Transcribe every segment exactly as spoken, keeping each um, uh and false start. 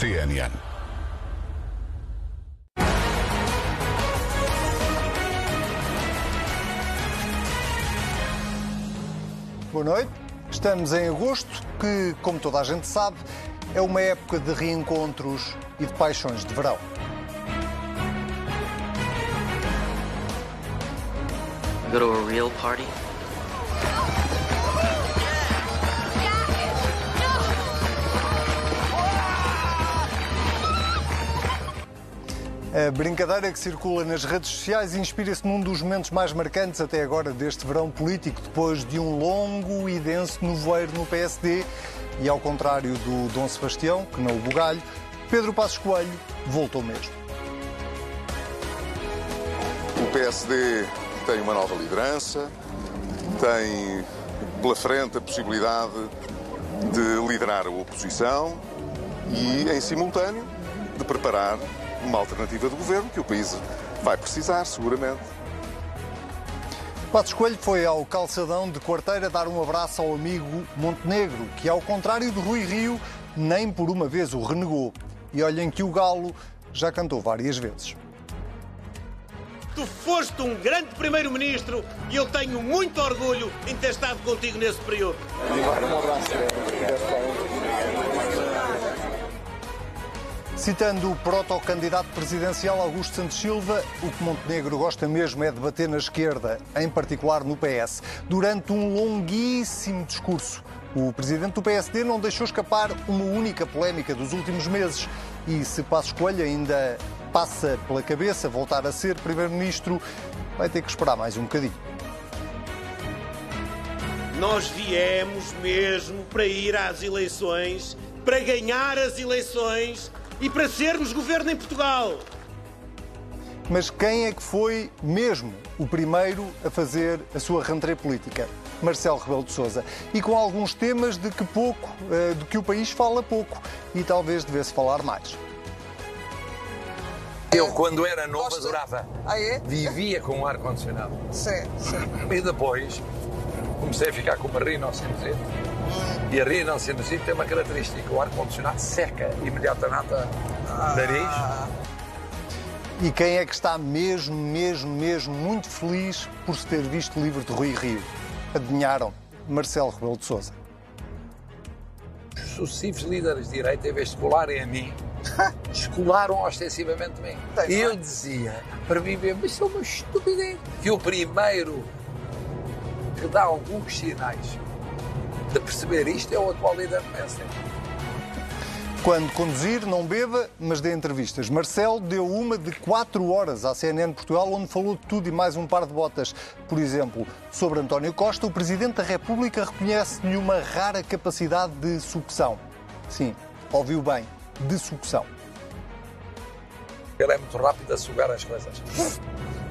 C N N. Boa noite. Estamos em agosto, que, como toda a gente sabe, é uma época de reencontros e de paixões de verão. Go to a real party. A brincadeira que circula nas redes sociais inspira-se num dos momentos mais marcantes até agora deste verão político, depois de um longo e denso nevoeiro no P S D e, ao contrário do Dom Sebastião, que não o Bugalho, Pedro Passos Coelho voltou mesmo. O P S D tem uma nova liderança, tem pela frente a possibilidade de liderar a oposição e, em simultâneo, de preparar uma alternativa de governo que o país vai precisar, seguramente. Passos Coelho foi ao calçadão de Quarteira dar um abraço ao amigo Montenegro, que, ao contrário de Rui Rio, nem por uma vez o renegou. E olhem que o Galo já cantou várias vezes. Tu foste um grande primeiro-ministro e eu tenho muito orgulho em ter estado contigo nesse período. Um abraço. Citando o protocandidato presidencial Augusto Santos Silva, o que Montenegro gosta mesmo é de bater na esquerda, em particular no P S. Durante um longuíssimo discurso, o presidente do P S D não deixou escapar uma única polémica dos últimos meses. E se Passos Coelho ainda passa pela cabeça voltar a ser primeiro-ministro, vai ter que esperar mais um bocadinho. Nós viemos mesmo para ir às eleições, para ganhar as eleições e para sermos governo em Portugal. Mas quem é que foi mesmo o primeiro a fazer a sua rentrée política? Marcelo Rebelo de Sousa. E com alguns temas de que pouco, de que o país fala pouco e talvez devesse falar mais. Eu, quando era novo, Costa. Adorava. Ah, é? Vivia com o ar-condicionado. Sim, sim. E depois comecei a ficar com uma rinocentite. E a rinocentite tem uma característica: o ar-condicionado seca imediatamente o nariz. Ah. E quem é que está mesmo, mesmo, mesmo muito feliz por se ter visto livre de Rui Rio? Adivinharam? Marcelo Rebelo de Sousa. Os sucessivos líderes de direita, em vez de colarem a mim, descolaram ostensivamente de mim. E eu dizia para mim mesmo, mas isso é uma estupidez, que o primeiro que dá alguns sinais de perceber isto é o atual líder do P S D. Quando conduzir, não beba, mas dê entrevistas. Marcelo deu uma de quatro horas à C N N Portugal, onde falou de tudo e mais um par de botas. Por exemplo, sobre António Costa, o Presidente da República reconhece-lhe uma rara capacidade de sucção. Sim, ouviu bem, de sucção. Ele é muito rápido a sugar as coisas.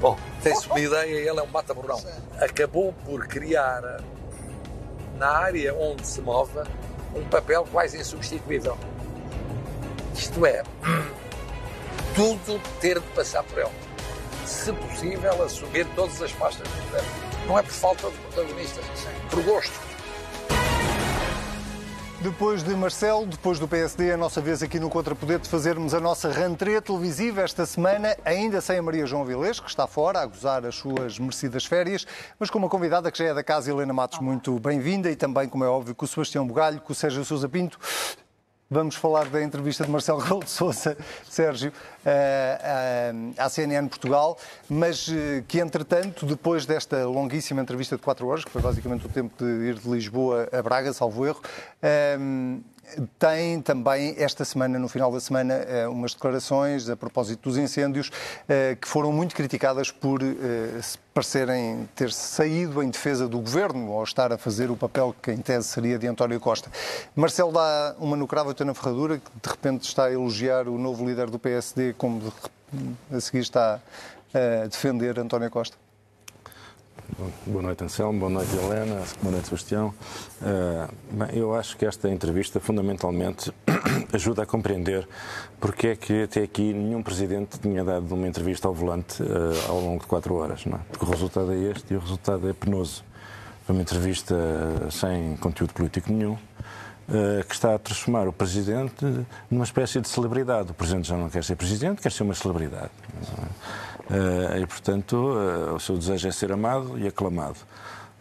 Bom, tem-se uma ideia, ele é um mata-borrão. Acabou por criar, na área onde se move, um papel quase insubstituível. Isto é, tudo ter de passar por ele. Se possível, assumir todas as pastas do governo. Não é por falta de protagonistas, por gosto. Depois de Marcelo, depois do P S D, é a nossa vez aqui no Contrapoder de fazermos a nossa rentrée televisiva esta semana, ainda sem a Maria João Avillez, que está fora a gozar as suas merecidas férias, mas com uma convidada que já é da casa, Helena Matos, muito bem-vinda, e também, como é óbvio, com o Sebastião Bugalho, com o Sérgio Sousa Pinto. Vamos falar da entrevista de Marcelo Rebelo de Sousa, Sérgio, à C N N Portugal, mas que, entretanto, depois desta longuíssima entrevista de quatro horas, que foi basicamente o tempo de ir de Lisboa a Braga, salvo erro, tem também esta semana, no final da semana, umas declarações a propósito dos incêndios que foram muito criticadas por parecerem ter saído em defesa do governo ou estar a fazer o papel que em tese seria de António Costa. Marcelo dá uma no cravo, outra na ferradura, que de repente está a elogiar o novo líder do P S D, como de, a seguir está a defender António Costa. Boa noite, Anselmo, boa noite, Helena, boa noite, Sebastião. Uh, bem, eu acho que esta entrevista fundamentalmente ajuda a compreender porque é que até aqui nenhum presidente tinha dado uma entrevista ao volante uh, ao longo de quatro horas, não é? Porque o resultado é este e o resultado é penoso. Foi uma entrevista sem conteúdo político nenhum, que está a transformar o Presidente numa espécie de celebridade. O Presidente já não quer ser Presidente, quer ser uma celebridade. E, portanto, o seu desejo é ser amado e aclamado.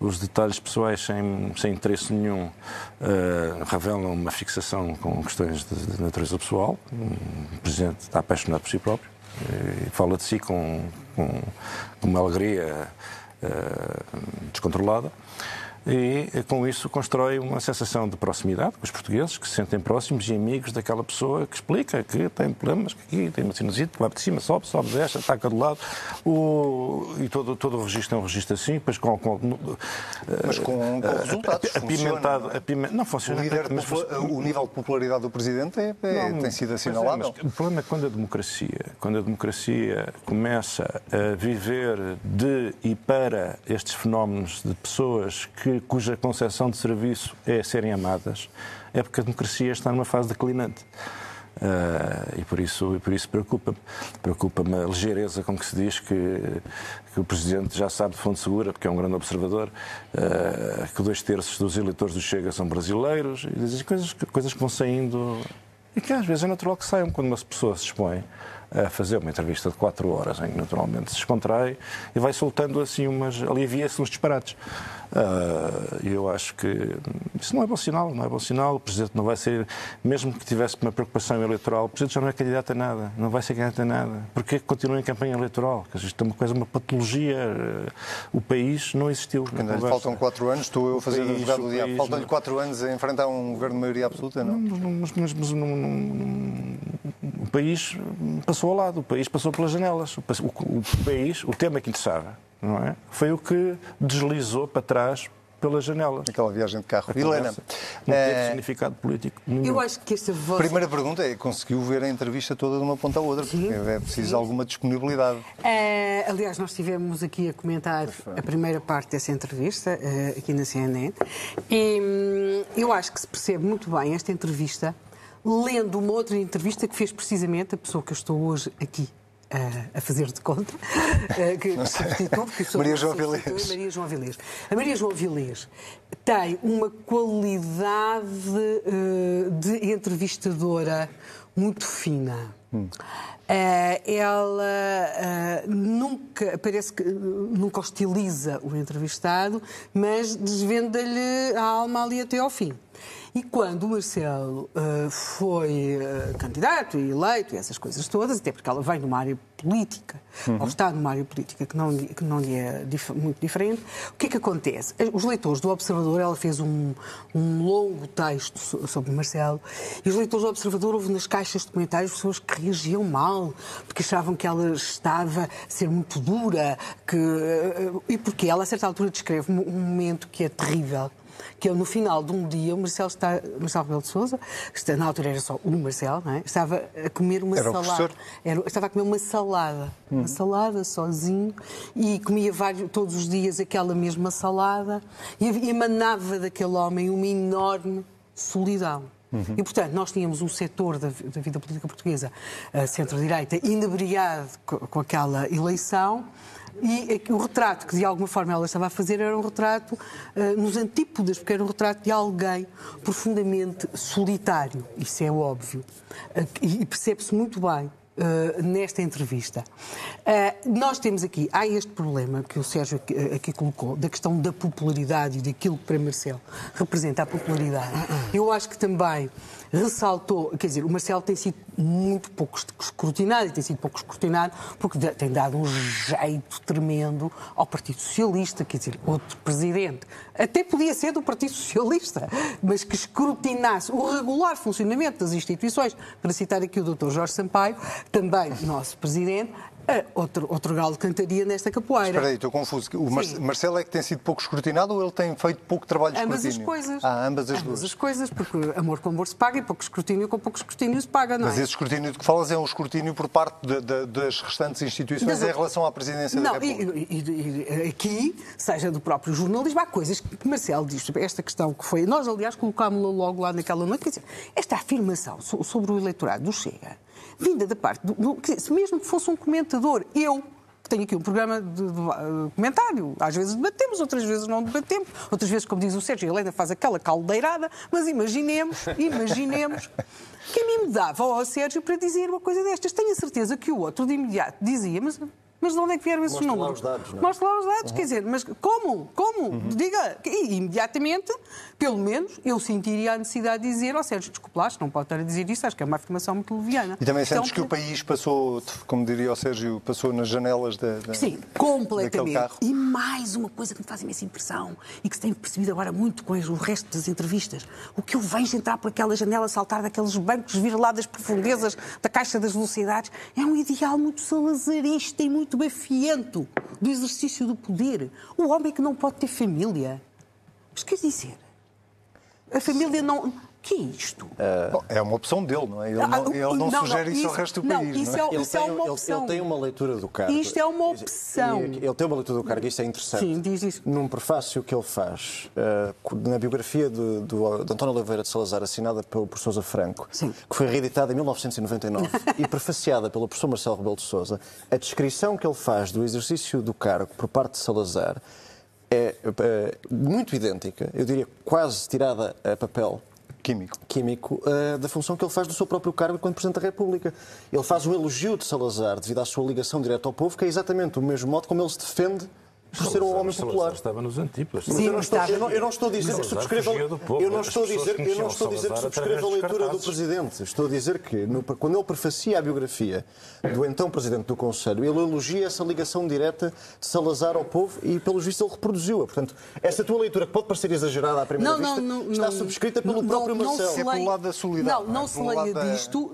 Os detalhes pessoais, sem, sem interesse nenhum, uh, revelam uma fixação com questões de, de natureza pessoal. O Presidente está apaixonado por si próprio e fala de si com, com, com uma alegria uh, descontrolada. E, com isso, constrói uma sensação de proximidade com os portugueses, que se sentem próximos e amigos daquela pessoa que explica que tem problemas, que aqui tem uma sinusite, que vai de cima, sobe, sobe desta, ataca do lado. O... E todo, todo o registro é um registro assim, depois com... com mas com, com resultados, apimentado, funciona, não funciona. O, líder, mas, mas, o nível de popularidade do Presidente é, é, não, tem sido assinalado. É, o problema é quando a democracia, quando a democracia começa a viver de e para estes fenómenos de pessoas que cuja concepção de serviço é serem amadas, é porque a democracia está numa fase declinante. Uh, e por isso, e por isso preocupa-me. Preocupa-me a ligeireza com que se diz que, que o Presidente já sabe de fonte segura, porque é um grande observador, uh, que dois terços dos eleitores do Chega são brasileiros, e dizem coisas, coisas que vão saindo... E que às vezes é natural que saiam quando uma pessoa se expõe a fazer uma entrevista de quatro horas, em que naturalmente se descontrai e vai soltando assim umas... alivia-se uns disparates. E uh, eu acho que isso não é bom sinal, não é bom sinal. O Presidente não vai ser... Mesmo que tivesse uma preocupação eleitoral, o Presidente já não é candidato a nada, não vai ser candidato a nada. Porquê que continua em campanha eleitoral? Porque isto é uma coisa, uma patologia. O país não existiu. Ainda faltam quatro anos, estou eu a fazer o advogado do diabo. Faltam-lhe quatro anos a enfrentar um governo de maioria absoluta, não? Mas, mas, mas não, não, o país passou ao lado, o país passou pelas janelas. O, o, o país, o tema que interessava, não é? Foi o que deslizou para trás pelas janelas. Aquela viagem de carro. Helena, não é... teve significado político nenhum. Eu acho que esta voz... Primeira pergunta é, conseguiu ver a entrevista toda de uma ponta à outra? Sim, porque é preciso sim. alguma disponibilidade. Uh, aliás, nós estivemos aqui a comentar a primeira parte dessa entrevista, uh, aqui na C N N, e hum, eu acho que se percebe muito bem esta entrevista lendo uma outra entrevista que fez precisamente a pessoa que eu estou hoje aqui a, a fazer de conta, que, que substitui, porque sou Maria João Avillez. Maria João Avillez. A Maria João Avillez tem uma qualidade uh, de entrevistadora muito fina. Hum. Uh, ela uh, nunca, parece que nunca hostiliza o entrevistado, mas desvenda-lhe a alma ali até ao fim. E quando o Marcelo uh, foi uh, candidato e eleito e essas coisas todas, até porque ela vem numa área política, uhum. ou está numa área política que não, que não lhe é dif- muito diferente, o que é que acontece? Os leitores do Observador, ela fez um, um longo texto so- sobre o Marcelo, e os leitores do Observador houve nas caixas de comentários pessoas que reagiam mal, porque achavam que ela estava a ser muito dura, que, uh, e porque ela a certa altura descreve um, um momento que é terrível, que eu, no final de um dia, o Marcelo, está, Marcelo Rebelo de Sousa, que na altura era só o Marcelo, não é? Estava a comer uma era salada. Era, estava a comer uma salada. Hum. Uma salada sozinho, e comia vários, todos os dias aquela mesma salada, e emanava daquele homem uma enorme solidão. Uhum. E, portanto, nós tínhamos um setor da, da vida política portuguesa, a centro-direita, inebriado com, com aquela eleição, e o retrato que, de alguma forma, ela estava a fazer era um retrato uh, nos antípodas, porque era um retrato de alguém profundamente solitário, isso é óbvio, uh, e percebe-se muito bem. Uh, nesta entrevista. Uh, nós temos aqui, há este problema que o Sérgio aqui, aqui colocou, da questão da popularidade e daquilo que para Marcelo representa a popularidade. Eu acho que também ressaltou, quer dizer, o Marcelo tem sido muito pouco escrutinado, e tem sido pouco escrutinado porque tem dado um jeito tremendo ao Partido Socialista, quer dizer, outro presidente, até podia ser do Partido Socialista, mas que escrutinasse o regular funcionamento das instituições, para citar aqui o doutor Jorge Sampaio, também nosso presidente, outro, outro galo cantaria nesta capoeira. Espera aí, estou confuso. O Mar- Marcelo é que tem sido pouco escrutinado ou ele tem feito pouco trabalho de ambas escrutínio? Ambas as coisas. Ah, ambas as ambas duas. Ambas as coisas, porque amor com amor se paga e pouco escrutínio com pouco escrutínio se paga, não é? Mas esse escrutínio de que falas é um escrutínio por parte de, de, das restantes instituições das... em relação à presidência não, da República. E, e, e aqui, seja do próprio jornalismo, há coisas que Marcelo diz. Esta questão que foi... Nós, aliás, colocámos-la logo lá naquela noite. Quer dizer, esta afirmação sobre o eleitorado do Chega, vinda da parte do... do que, se mesmo que fosse um comentador, eu, tenho aqui um programa de, de, de comentário. Às vezes debatemos, outras vezes não debatemos. Outras vezes, como diz o Sérgio, a Helena faz aquela caldeirada, mas imaginemos, imaginemos que a mim me dava ao Sérgio para dizer uma coisa destas. Tenho a certeza que o outro de imediato dizia, mas... Mas de onde é que vieram esses números? Mostra lá os dados. Mostra lá os dados, uhum. Quer dizer, mas como? Como? Uhum. Diga, e imediatamente, pelo menos, eu sentiria a necessidade de dizer, ó oh, Sérgio, desculpa lá, não pode estar a dizer isto, acho que é uma afirmação muito leviana. E também sentes então, que o país passou, como diria o Sérgio, passou nas janelas da, da Sim, completamente. Carro. E mais uma coisa que me faz imensa impressão e que se tem percebido agora muito com o resto das entrevistas, o que eu vejo entrar por aquela janela, saltar daqueles bancos, vir lá das profundezas, da caixa das velocidades, é um ideal muito salazarista e muito muito bafiento do exercício do poder. O homem que não pode ter família. Mas quer dizer, a família não... que é isto? Uh... É uma opção dele, não é? Ele não, ele não, não sugere não, isso, isso ao resto do não, país. Isso, não é? ele, isso tem, é uma opção. Ele, ele tem uma leitura do cargo. Isto é uma opção. Ele, ele tem uma leitura do cargo, isto é interessante. Sim, diz isso. Num prefácio que ele faz, uh, na biografia de, do, de António Oliveira de Salazar, assinada pelo professor Sousa Franco, Sim. que foi reeditada em mil novecentos e noventa e nove e prefaciada pelo professor Marcelo Rebelo de Sousa, a descrição que ele faz do exercício do cargo por parte de Salazar é, é muito idêntica, eu diria quase tirada a papel, Químico. Químico, uh, da função que ele faz do seu próprio cargo quando Presidente da República. Ele faz o elogio de Salazar devido à sua ligação direta ao povo, que é exatamente o mesmo modo como ele se defende por Salazar, ser um homem popular. Salazar estava nos antípodos. Sim, eu, não estou, eu, não, eu não estou a dizer que subscreva... Eu não estou a dizer que, eu não estou a dizer que subscreva a leitura do Presidente. Estou a dizer que, no, quando ele prefacia a biografia do então Presidente do Conselho, ele elogia essa ligação direta de Salazar ao povo e, pelos vistos, ele reproduziu-a. Portanto, essa tua leitura, que pode parecer exagerada à primeira não, vista, não, não, está subscrita pelo não, próprio não, não Marcelo. Leia, é pelo lado da solidariedade. Não, não é? se leia da... disto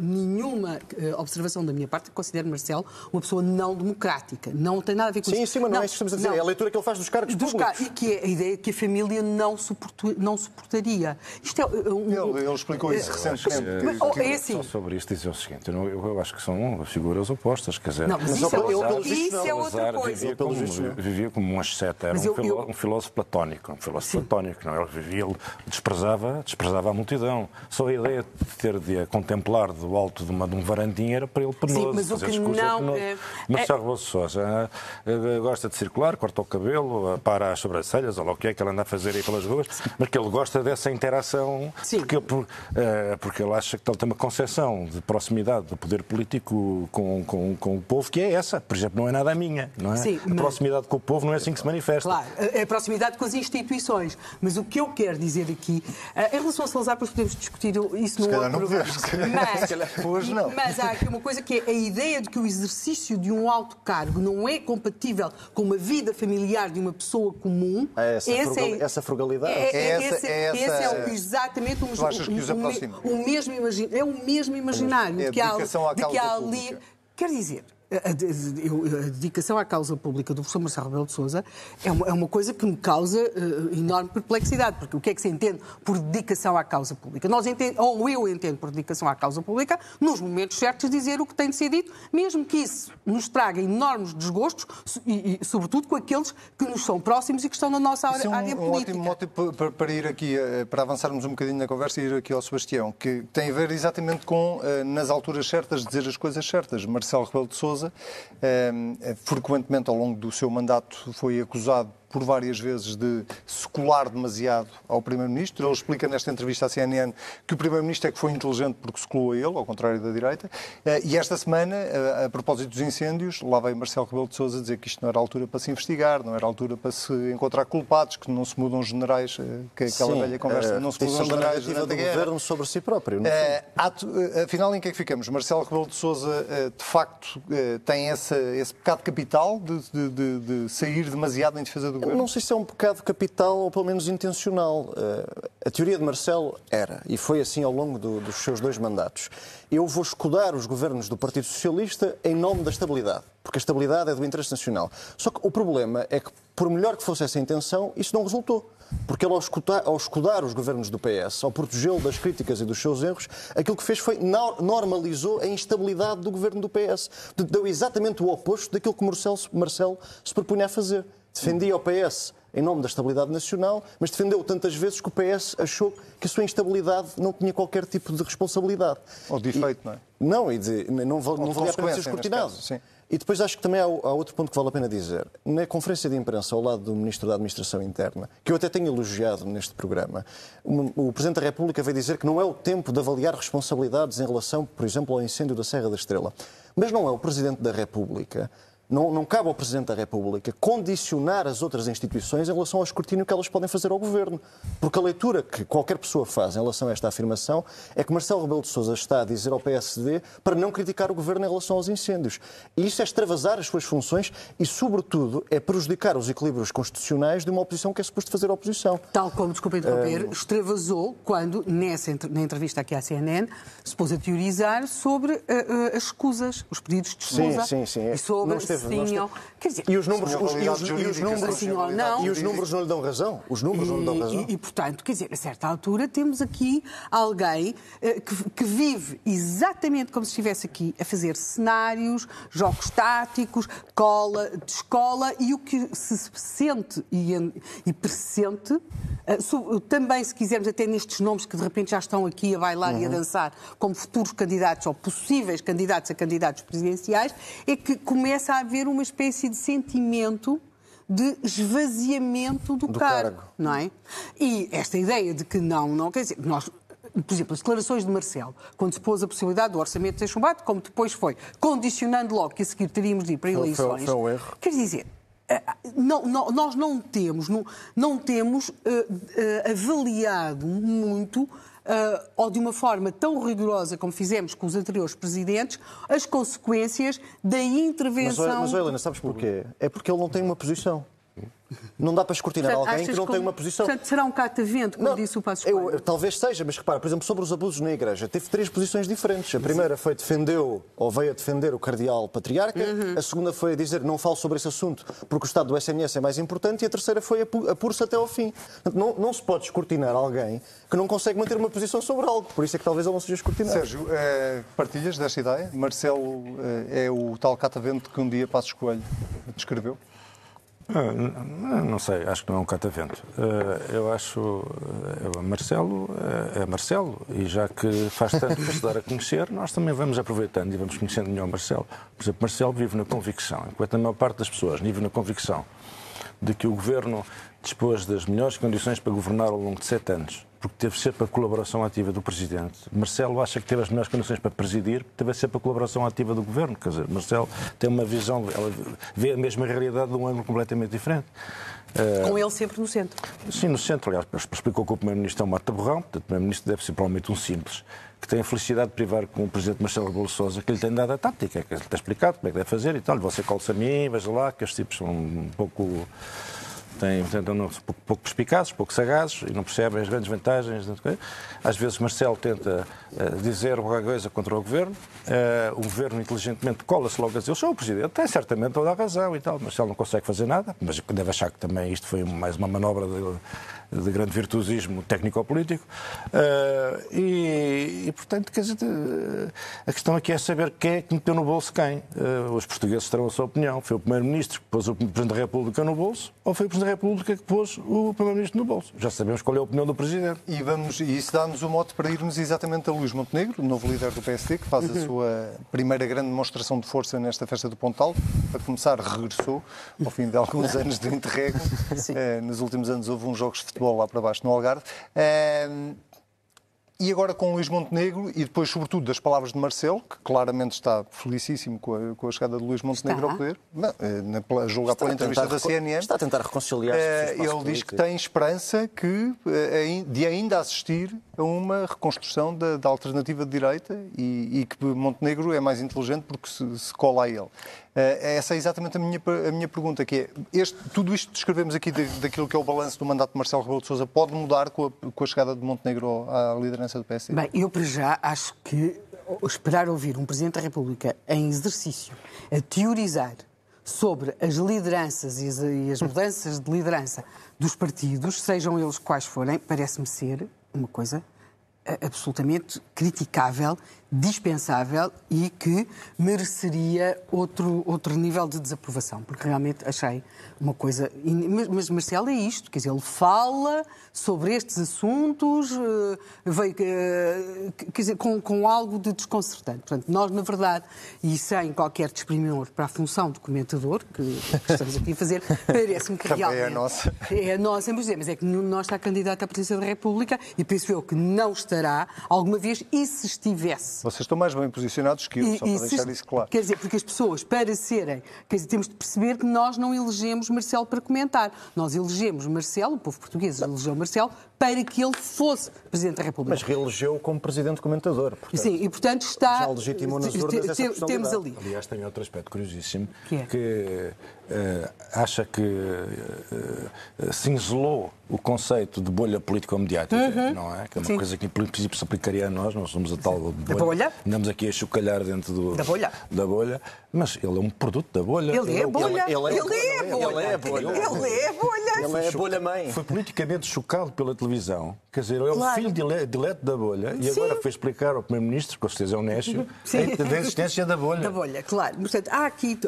nenhuma observação da minha parte. Considero Marcelo uma pessoa não democrática. Não tem nada a ver com isso. Sim, sim, mas não é que estamos a dizer, não. É a leitura que ele faz dos cargos dos públicos. E que é a ideia que a família não, suportu, não suportaria. Isto é um... ele, ele explicou isso recentemente. Mas, mas, é assim. Só sobre isto dizer o seguinte, eu, não, eu acho que são figuras opostas, quer dizer... Não, mas mas isso, eu, eu, isso é outra coisa. Vivia como, vivia como um asceta, era um, eu, filó, eu... um filósofo platónico, um filósofo Sim. platónico, não, ele vivia, ele desprezava, desprezava a multidão. Só a ideia de ter de a contemplar do alto de, uma, de um varandinho era para ele penoso. Sim, mas o que não... É... Marcelo Rebelo de Sousa gosta de circular, corta o cabelo, para as sobrancelhas, ou lá o que é que ele anda a fazer aí pelas ruas, mas que ele gosta dessa interação, porque, por, uh, porque ele acha que ele tem uma concepção de proximidade do poder político com, com, com o povo, que é essa. Por exemplo, não é nada a minha, não é? Sim, a proximidade mas... com o povo não é assim que se manifesta. Claro, é a proximidade com as instituições. Mas o que eu quero dizer aqui, uh, em relação a Salazar, depois podemos discutir isso no outro programa. Mas, mas, não. mas há aqui uma coisa que é a ideia de que o exercício de um alto cargo não é compatível com uma vida familiar de uma pessoa comum... É essa, essa, frugal, é, essa frugalidade. É, é, é, esse, é, essa, esse é, é exatamente um, o, o, o mesmo imaginário. É o mesmo imaginário é de que há, de que há ali... Quer dizer, a, a, a, a dedicação à causa pública do professor Marcelo Rebelo de Sousa é uma, é uma coisa que me causa uh, enorme perplexidade, porque o que é que se entende por dedicação à causa pública? Nós entende, ou eu entendo por dedicação à causa pública, nos momentos certos, dizer o que tem de ser dito, mesmo que isso nos traga enormes desgostos, e, e sobretudo com aqueles que nos são próximos e que estão na nossa área, é um, área política. Isso é um ótimo mote para ir aqui, para avançarmos um bocadinho na conversa e ir aqui ao Sebastião, que tem a ver exatamente com, nas alturas certas, dizer as coisas certas. Marcelo Rebelo de Sousa frequentemente ao longo do seu mandato foi acusado por várias vezes de se colar demasiado ao Primeiro-Ministro. Ele explica nesta entrevista à C N N que o Primeiro-Ministro é que foi inteligente porque se colou a ele, ao contrário da direita. E esta semana, a propósito dos incêndios, lá veio Marcelo Rebelo de Sousa dizer que isto não era altura para se investigar, não era altura para se encontrar culpados, que não se mudam generais, que aquela Sim, velha conversa, não se mudam generais da do guerra. Governo sobre si próprio. Não é? Ato, afinal, em que é que ficamos? Marcelo Rebelo de Sousa, de facto, tem esse, esse pecado capital de, de, de, de sair demasiado em defesa do... Eu não sei se é um pecado capital ou pelo menos intencional. A teoria de Marcelo era, e foi assim ao longo do, dos seus dois mandatos, eu vou escudar os governos do Partido Socialista em nome da estabilidade, porque a estabilidade é do interesse nacional. Só que o problema é que, por melhor que fosse essa intenção, isso não resultou. Porque ele, ao escudar, ao escudar os governos do P S, ao protegê-lo das críticas e dos seus erros, aquilo que fez foi normalizou a instabilidade do governo do P S. Deu exatamente o oposto daquilo que Marcelo, Marcelo se propunha a fazer. Defendia o P S em nome da estabilidade nacional, mas defendeu tantas vezes que o P S achou que a sua instabilidade não tinha qualquer tipo de responsabilidade. Ou defeito, e, não é? Não, e de, não, não, não valia a pena ser escrutinado. E depois acho que também há, há outro ponto que vale a pena dizer. Na conferência de imprensa, ao lado do Ministro da Administração Interna, que eu até tenho elogiado neste programa, o Presidente da República veio dizer que não é o tempo de avaliar responsabilidades em relação, por exemplo, ao incêndio da Serra da Estrela. Mas não é o Presidente da República, não, não cabe ao Presidente da República condicionar as outras instituições em relação ao escrutínio que elas podem fazer ao Governo. Porque a leitura que qualquer pessoa faz em relação a esta afirmação é que Marcelo Rebelo de Sousa está a dizer ao P S D para não criticar o Governo em relação aos incêndios. E isso é extravasar as suas funções e, sobretudo, é prejudicar os equilíbrios constitucionais de uma oposição que é suposto fazer oposição. Tal como, desculpe interromper, um... extravasou quando, nessa, na entrevista aqui à C N N, se pôs a teorizar sobre uh, uh, as escusas, os pedidos de escusa. Sim, sim, sim. É. E sobre... Sim, ou... Quer dizer, e os números, os, e os, e os números assim, não. E os números não lhe dão razão. Os números e, não lhe dão razão. E, e, portanto, quer dizer, a certa altura temos aqui alguém uh, que, que vive exatamente como se estivesse aqui a fazer cenários, jogos táticos, cola, descola, e o que se sente e, e pressente, uh, sub, também, se quisermos, até nestes nomes que de repente já estão aqui a bailar uhum. e a dançar como futuros candidatos ou possíveis candidatos a candidatos presidenciais, é que começa a A haver uma espécie de sentimento de esvaziamento do, do cargo, cargo, não é? E esta ideia de que não, não quer dizer, nós, por exemplo, as declarações de Marcelo, quando se pôs a possibilidade do orçamento ser chumbado, como depois foi, condicionando logo que a seguir teríamos de ir para eleições, foi, foi um erro. Quer dizer, não, não, nós não temos, não, não temos uh, uh, avaliado muito. Uh, ou de uma forma tão rigorosa como fizemos com os anteriores presidentes, as consequências da intervenção... Mas, mas Helena, sabes porquê? É porque ele não tem uma posição. Não dá para escrutinar portanto, alguém que não como, tem uma posição. Portanto, será um catavento, como não, disse o Passos Coelho? Eu, talvez seja, mas repara, por exemplo, sobre os abusos na Igreja, teve três posições diferentes. A primeira foi defendeu, ou veio a defender o cardeal patriarca. Uhum. A segunda foi a dizer, não falo sobre esse assunto, porque o estado do S N S é mais importante. E a terceira foi a pôr-se até ao fim. Não, não se pode escrutinar alguém que não consegue manter uma posição sobre algo. Por isso é que talvez ele não seja escrutinado. Sérgio, é, partilhas desta ideia? Marcelo é, é o tal catavento que um dia Passos Coelho descreveu? Não sei, acho que não é um catavento. Eu acho que Marcelo é Marcelo, e já que faz tanto para se dar a conhecer, nós também vamos aproveitando e vamos conhecendo melhor Marcelo. Por exemplo, Marcelo vive na convicção, enquanto a maior parte das pessoas vive na convicção de que o Governo dispôs das melhores condições para governar ao longo de sete anos, porque teve sempre a colaboração ativa do Presidente. Marcelo acha que teve as melhores condições para presidir, porque teve sempre a colaboração ativa do Governo. Quer dizer, Marcelo tem uma visão, ela vê a mesma realidade de um ângulo completamente diferente. Com uh... ele sempre no centro. Sim, no centro. Aliás, explicou que o Primeiro-Ministro é um mata-borrão, portanto o Primeiro-Ministro deve ser provavelmente um simples, que tem a felicidade de privar com o Presidente Marcelo Rebelo de Sousa, que lhe tem dado a tática, que ele tem explicado como é que deve fazer e tal. Você colhe-se a mim, veja lá, que estes tipos são um pouco... Tem, portanto, não, pouco, pouco perspicazes, pouco sagazes e não percebem as grandes vantagens. Às vezes Marcelo tenta uh, dizer alguma coisa contra o Governo, uh, o Governo inteligentemente cola-se logo a dizer, eu sou o Presidente, tem certamente toda a razão e tal. Marcelo não consegue fazer nada, mas deve achar que também isto foi mais uma manobra de, de grande virtuosismo técnico-político. Uh, e, e, portanto, quer dizer, a questão aqui é saber quem é que meteu no bolso quem. Uh, os portugueses terão a sua opinião. Foi o Primeiro-Ministro que pôs o Presidente da República no bolso ou foi o Presidente da República que pôs o Primeiro-Ministro no bolso? Já sabemos qual é a opinião do Presidente. E, vamos, e isso dá-nos o mote para irmos exatamente a Luís Montenegro, o novo líder do P S D, que faz a sua primeira grande demonstração de força nesta festa do Pontal. Para começar, regressou ao fim de alguns anos de interregno. Uh, nos últimos anos houve uns jogos de futebol lá para baixo no Algarve. Uh, E agora com o Luís Montenegro e depois, sobretudo, das palavras de Marcelo, que claramente está felicíssimo com a, com a chegada de Luís Montenegro está. ao poder, na, na, julgar pela entrevista da C N N. Está a tentar reconciliar uh, Ele diz que tem esperança que, de ainda assistir a uma reconstrução da, da alternativa de direita e, e que Montenegro é mais inteligente porque se, se cola a ele. Uh, essa é exatamente a minha, a minha pergunta, que é, este, tudo isto que descrevemos aqui de, daquilo que é o balanço do mandato de Marcelo Rebelo de Sousa pode mudar com a, com a chegada de Montenegro à liderança do P S D? Bem, eu para já acho que esperar ouvir um Presidente da República em exercício a teorizar sobre as lideranças e as, e as mudanças de liderança dos partidos, sejam eles quais forem, parece-me ser uma coisa absolutamente criticável dispensável e que mereceria outro, outro nível de desaprovação, porque realmente achei uma coisa... Mas, mas Marcelo é isto, quer dizer, ele fala sobre estes assuntos, veio, quer dizer, com, com algo de desconcertante. Portanto, nós, na verdade, e sem qualquer desprimor para a função de comentador, que estamos aqui a fazer, parece-me que realmente... é a nossa. É a nossa, mas é que nenhum de nós está candidato à Presidência da República e penso eu que não estará alguma vez, e se estivesse... Vocês estão mais bem posicionados que eu, e, só para deixar se... isso claro. Quer dizer, porque as pessoas, para serem... Quer dizer, temos de perceber que nós não elegemos Marcelo para comentar. Nós elegemos Marcelo, o povo português elegeu Marcelo, para que ele fosse Presidente da República. Mas reelegeu como Presidente Comentador. Portanto, sim, e portanto está... Já legitimou nas urnas te, te, essa temos ali. Aliás, tem outro aspecto curiosíssimo, que, é? que uh, acha que uh, cinzelou o conceito de bolha político-mediática, uhum. não é? Que é uma Sim. coisa que, em princípio, se aplicaria a nós. Nós somos a tal bolha. Da bolha. Andamos aqui a chocalhar dentro do, da, bolha. da bolha. Mas ele é um produto da bolha. Ele, ele é bolha. Ele, ele, ele é, é bolha. Ele é bolha. Ele é bolha. Ele é bolha-mãe. Foi politicamente chocado pela televisão. Quer dizer, ele é claro. o filho dileto da bolha. E Sim. agora foi explicar ao Primeiro-Ministro, com certeza é honesto, a existência da bolha. Da bolha, claro. Portanto, há aqui...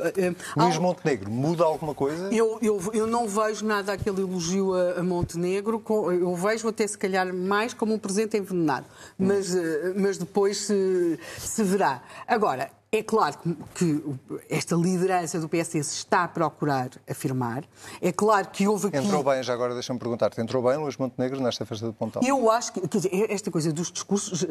Um, Luís Montenegro, muda alguma coisa? Eu, eu, eu não vejo nada aquele elogio a, a Montenegro. Negro, eu vejo até se calhar mais como um presente envenenado, mas, mas depois se, se verá. Agora, é claro que esta liderança do P S D se está a procurar afirmar, é claro que houve aqui... Entrou bem, já agora deixa-me perguntar-te, entrou bem Luís Montenegro nesta festa do Pontal? Eu acho que, quer dizer, esta coisa dos discursos,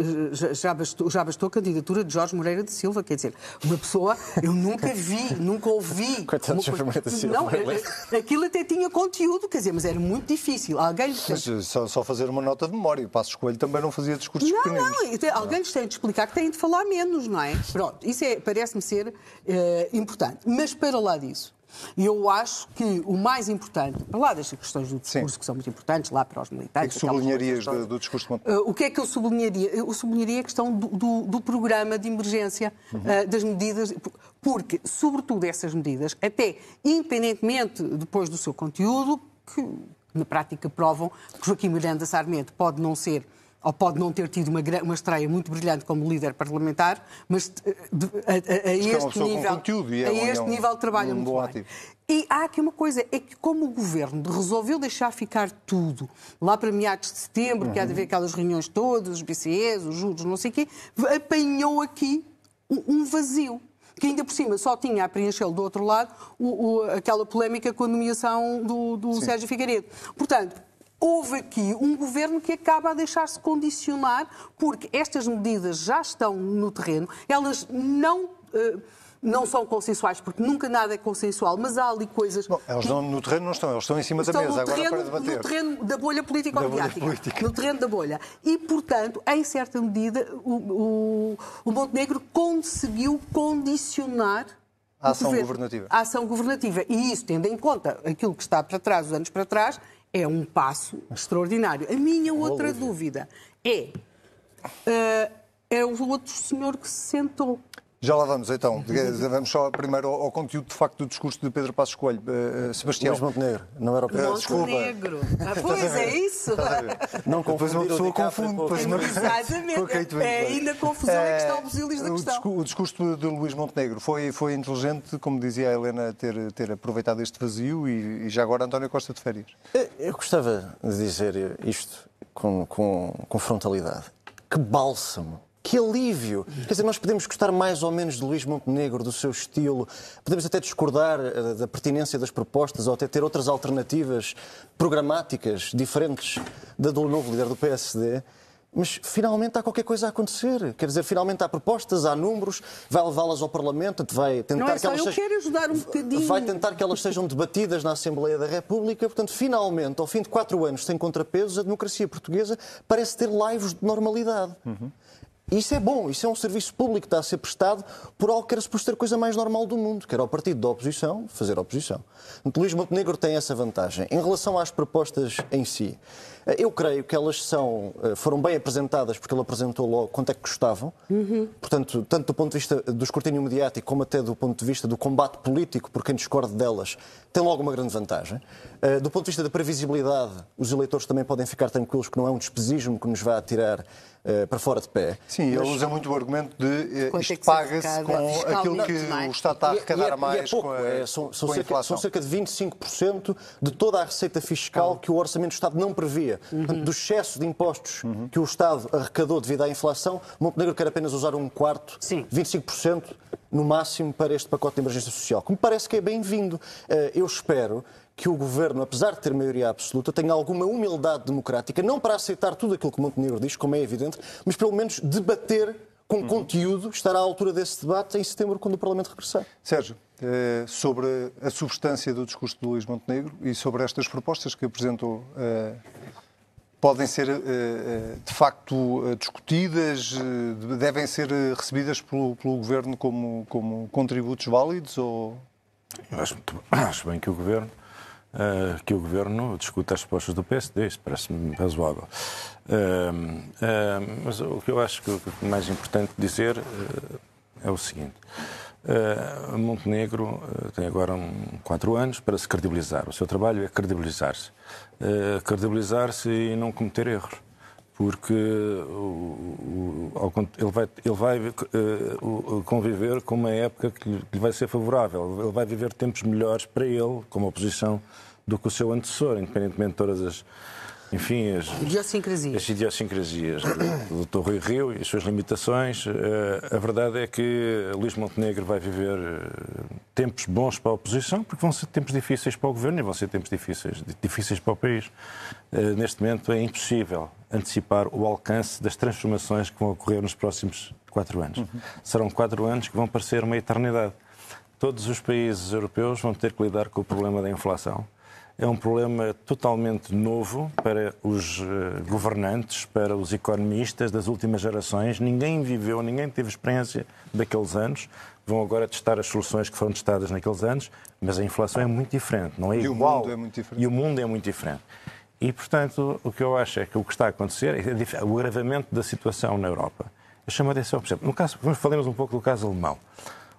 já bastou, já bastou a candidatura de Jorge Moreira de Silva, quer dizer, uma pessoa, eu nunca vi, nunca ouvi... Coitado de Jorge Moreira de Silva. Não, era, aquilo até tinha conteúdo, quer dizer, mas era muito difícil, alguém... Mas só, só fazer uma nota de memória, o Passos Coelho também não fazia discursos não, pequeninos. Não, não, alguém lhes tem de explicar que têm de falar menos, não é? Pronto, isso é parece-me ser eh, importante. Mas para lá disso, eu acho que o mais importante, para lá das questões do discurso, Sim. que são muito importantes, lá para os militares... O que é que sublinharias do, do discurso? De... Uh, o que é que eu sublinharia? Eu sublinharia a questão do, do, do programa de emergência, uhum. uh, das medidas, porque, sobretudo, essas medidas, até independentemente depois do seu conteúdo, que na prática provam que Joaquim Miranda Sarmento pode não ser... ou pode não ter tido uma, uma estreia muito brilhante como líder parlamentar, mas a, a, a este, nível, é, a este é um, nível trabalha um muito bem. Ativo. E há aqui uma coisa, é que como o Governo resolveu deixar ficar tudo, lá para meados de setembro, uhum. que há de haver aquelas reuniões todas, os B C Es, os juros, não sei o quê, apanhou aqui um vazio, que ainda por cima só tinha a preenchê-lo do outro lado o, o, aquela polémica com a nomeação do, do Sérgio Figueiredo. Portanto, houve aqui um governo que acaba a deixar-se condicionar, porque estas medidas já estão no terreno, elas não... Uh... não são consensuais, porque nunca nada é consensual, mas há ali coisas... Bom, eles não, no terreno não estão, eles estão em cima estão da mesa, agora terreno, para debater. No terreno da bolha político-mediática. No terreno da bolha. E, portanto, em certa medida, o, o, o Montenegro conseguiu condicionar a ação governo, governativa. A ação governativa. E isso, tendo em conta aquilo que está para trás, os anos para trás, é um passo extraordinário. A minha outra Olívia. dúvida é... Uh, é o outro senhor que se sentou... Já lá vamos, então. Vamos só primeiro ao, ao conteúdo, de facto, do discurso de Pedro Passos Coelho. Uh, Sebastião. Luís Montenegro, não era o Pedro. Montenegro. Ah, pois é isso. Não confundir uma pessoa confunde. Exatamente. É ainda confusão é que está o busilis da questão. O discurso de Luís Montenegro foi, foi inteligente, como dizia a Helena, ter, ter aproveitado este vazio e, e já agora António Costa de férias. Eu gostava de dizer isto com, com, com frontalidade. Que bálsamo. Que alívio! Quer dizer, nós podemos gostar mais ou menos de Luís Montenegro, do seu estilo, podemos até discordar da pertinência das propostas ou até ter outras alternativas programáticas diferentes da do novo líder do P S D, mas finalmente há qualquer coisa a acontecer. Quer dizer, finalmente há propostas, há números, vai levá-las ao Parlamento, vai tentar Não é só, que elas eu sejam... quero ajudar um bocadinho. Vai tentar que elas sejam debatidas na Assembleia da República. Portanto, finalmente, ao fim de quatro anos sem contrapesos, a democracia portuguesa parece ter laivos de normalidade. Uhum. Isso é bom, isso é um serviço público que está a ser prestado por algo que era suposto ser a coisa mais normal do mundo, que era o partido da oposição fazer oposição. Então, Luís Montenegro tem essa vantagem. Em relação às propostas em si, eu creio que elas são, foram bem apresentadas, porque ele apresentou logo quanto é que custavam. Uhum. Portanto, tanto do ponto de vista do escrutínio mediático, como até do ponto de vista do combate político, por quem discorde delas, tem logo uma grande vantagem. Do ponto de vista da previsibilidade, os eleitores também podem ficar tranquilos que não é um despesismo que nos vai atirar para fora de pé. Sim. Sim, mas ele usa muito o argumento de uh, isto paga-se com fiscal, aquilo que não, o Estado está a arrecadar a mais. E é pouco, com a, é, são, são, com cerca, a são cerca de vinte e cinco por cento de toda a receita fiscal ah. que o Orçamento do Estado não previa. Uhum. Portanto, do excesso de impostos uhum. que o Estado arrecadou devido à inflação, Montenegro quer apenas usar um quarto, Sim. vinte e cinco por cento no máximo para este pacote de emergência social, que me parece que é bem-vindo. Uh, eu espero que o Governo, apesar de ter maioria absoluta, tenha alguma humildade democrática, não para aceitar tudo aquilo que Montenegro diz, como é evidente, mas pelo menos debater com uhum. conteúdo, estar à altura desse debate em setembro, quando o Parlamento regressar. Sérgio, sobre a substância do discurso de Luís Montenegro e sobre estas propostas que apresentou, podem ser de facto discutidas, devem ser recebidas pelo, pelo Governo como, como contributos válidos? Ou... Eu acho, acho bem que o Governo Uh, que o Governo discuta as propostas do P S D, isso parece-me razoável. Uh, uh, mas o que eu acho que é mais importante dizer uh, é o seguinte. Uh, Montenegro uh, tem agora um, quatro anos para se credibilizar. O seu trabalho é credibilizar-se. Uh, credibilizar-se e não cometer erros. Porque o, o, ele vai, ele vai uh, conviver com uma época que lhe vai ser favorável. Ele vai viver tempos melhores para ele, como oposição, do que o seu antecessor, independentemente de todas as, enfim, as idiosincrasias, as idiosincrasias do doutor Rui Rio e as suas limitações. Uh, a verdade é que Luís Montenegro vai viver tempos bons para a oposição, porque vão ser tempos difíceis para o Governo e vão ser tempos difíceis, difíceis para o país. Uh, neste momento é impossível antecipar o alcance das transformações que vão ocorrer nos próximos quatro anos. Uhum. Serão quatro anos que vão parecer uma eternidade. Todos os países europeus vão ter que lidar com o problema da inflação. É um problema totalmente novo para os governantes, para os economistas das últimas gerações. Ninguém viveu, ninguém teve experiência daqueles anos. Vão agora testar as soluções que foram testadas naqueles anos, mas a inflação é muito diferente, não é igual. E o mundo é muito diferente. E o mundo é muito diferente. E, portanto, o que eu acho é que o que está a acontecer é o agravamento da situação na Europa. Eu chamo a atenção, por exemplo, no caso, falemos um pouco do caso alemão.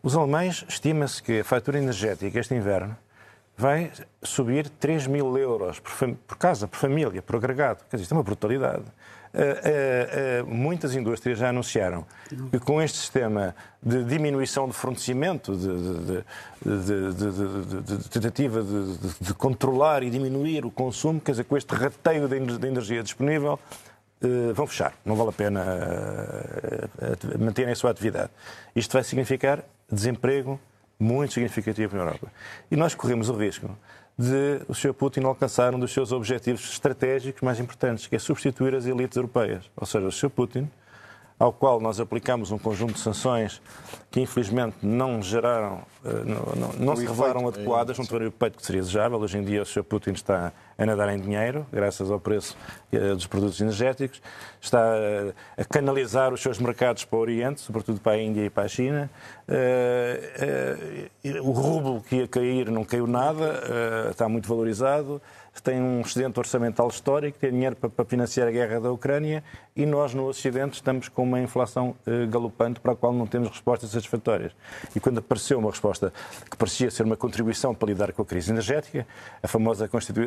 Os alemães, estima-se que a fatura energética este inverno vai subir três mil euros por, fam... por casa, por família, por agregado. Quer dizer, isto é uma brutalidade. Uh, uh, uh, muitas indústrias já anunciaram que com este sistema de diminuição de fornecimento, de, de, de, de, de, de tentativa de, de, de controlar e diminuir o consumo, quer dizer, com este rateio de energia disponível, uh, vão fechar. Não vale a pena uh, uh, manterem a sua atividade. Isto vai significar desemprego muito significativo na Europa. E nós corremos o risco de o senhor Putin alcançar um dos seus objetivos estratégicos mais importantes, que é substituir as elites europeias. Ou seja, o senhor Putin, ao qual nós aplicamos um conjunto de sanções que infelizmente não geraram, não, não, não se revelaram adequadas, não tiveram o efeito que seria desejável. Hoje em dia o senhor Putin está a nadar em dinheiro, graças ao preço dos produtos energéticos, está a canalizar os seus mercados para o Oriente, sobretudo para a Índia e para a China. O rublo que ia cair não caiu nada, está muito valorizado. Tem um excedente orçamental histórico, tem dinheiro para financiar a guerra da Ucrânia e nós no Ocidente estamos com uma inflação galopante para a qual não temos respostas satisfatórias. E quando apareceu uma resposta que parecia ser uma contribuição para lidar com a crise energética, a famosa constitu...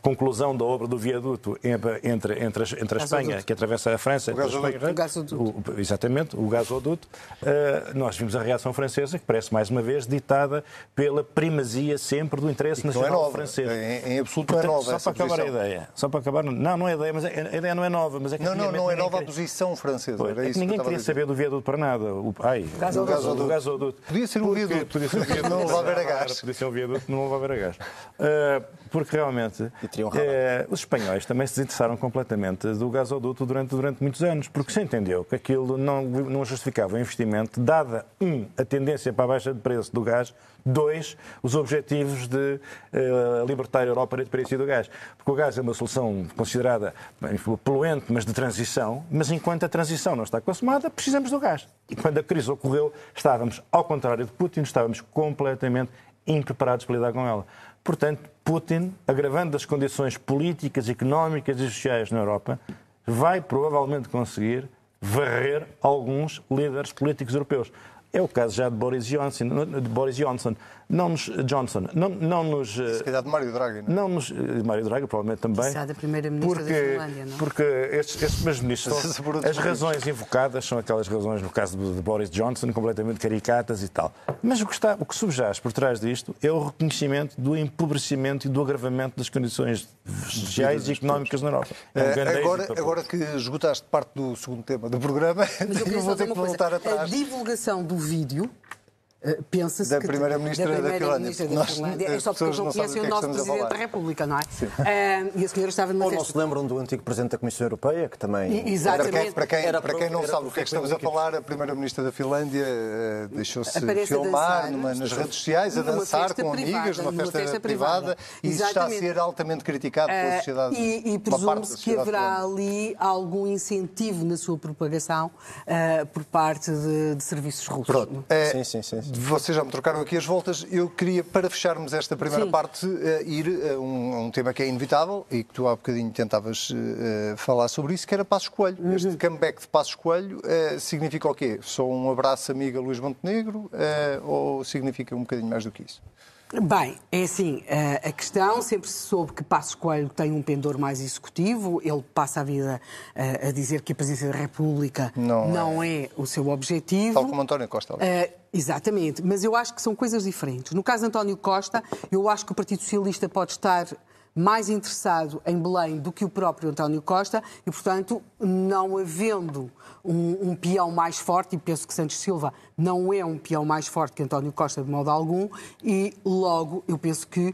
conclusão da obra do viaduto entre, entre, entre a Espanha, que atravessa a França, o gasoduto, o gasoduto. O, exatamente, o gasoduto, uh, nós vimos a reação francesa, que parece mais uma vez ditada pela primazia sempre do interesse nacional francês. Em absoluto. Portanto, não é nova. Só para acabar a ideia. Só para acabar. Não, não é ideia, mas a ideia não é nova. Mas é que não, não, não é nova queria... a posição francesa. Pois, era é isso que ninguém que queria saber do viaduto para nada. O, ai, o gasoduto. Gasoduto. Podia ser um viaduto. Podia ser um viaduto. Não levava a gás. Podia ser um viaduto, não levava a gás. Uh, porque realmente eh, os espanhóis também se desinteressaram completamente do gasoduto durante, durante muitos anos, porque se entendeu que aquilo não, não justificava o investimento, dada, um, a tendência para a baixa de preço do gás, dois, os objetivos de eh, libertar a Europa do preço do gás. Porque o gás é uma solução considerada bem, poluente, mas de transição, mas enquanto a transição não está consumada, precisamos do gás. E quando a crise ocorreu, estávamos, ao contrário de Putin, estávamos completamente impreparados para lidar com ela. Portanto, Putin, agravando as condições políticas, económicas e sociais na Europa, vai provavelmente conseguir varrer alguns líderes políticos europeus. É o caso já de Boris Johnson. De Boris Johnson. Não nos... Johnson. Não, não nos... Se calhar de Mário Draghi, não, não nos... Mário Draghi, provavelmente também. Quizá da primeira-ministra da Finlândia, não? Porque estes, estes mesmos ministros... as razões invocadas são aquelas razões, no caso de Boris Johnson, completamente caricatas e tal. Mas o que, está, o que subjaz por trás disto é o reconhecimento do empobrecimento e do agravamento das condições sociais e económicas na Europa. É um agora, agora que esgotaste parte do segundo tema do programa, eu vou ter que voltar coisa. atrás. A divulgação do vídeo... pensa-se da primeira-ministra da, primeira da, ministra da Finlândia. É só porque eles não conhecem o nosso Presidente da República, não é? Uh, e a senhora estava numa Ou não se lembram do antigo Presidente da Comissão Europeia, que também... Exatamente. Para quem, para quem, para para quem não sabe do que é que estamos a falar, a primeira-ministra da Finlândia uh, deixou-se filmar numa, nas redes sociais, a dançar com privada, amigas, numa festa, festa privada, e isso está a ser altamente criticado pela sociedade. Uh, e e presume-se que haverá ali algum incentivo na sua propagação uh, por parte de, de serviços russos. Pronto. Sim, sim, sim. Vocês já me trocaram aqui as voltas. Eu queria, para fecharmos esta primeira Sim. parte, ir a um, um tema que é inevitável e que tu há bocadinho tentavas uh, falar sobre isso, que era Passos Coelho. Uhum. Este comeback de Passos Coelho uh, significa o quê? Só um abraço amiga Luís Montenegro uh, ou significa um bocadinho mais do que isso? Bem, é assim, a questão, sempre se soube que Passos Coelho tem um pendor mais executivo, ele passa a vida a dizer que a presidência da República não, não é. é o seu objetivo. Tal como António Costa. Uh, exatamente, mas eu acho que são coisas diferentes. No caso de António Costa, eu acho que o Partido Socialista pode estar mais interessado em Belém do que o próprio António Costa e, portanto, não havendo um, um peão mais forte, e penso que Santos Silva não é um peão mais forte que António Costa de modo algum, e logo eu penso que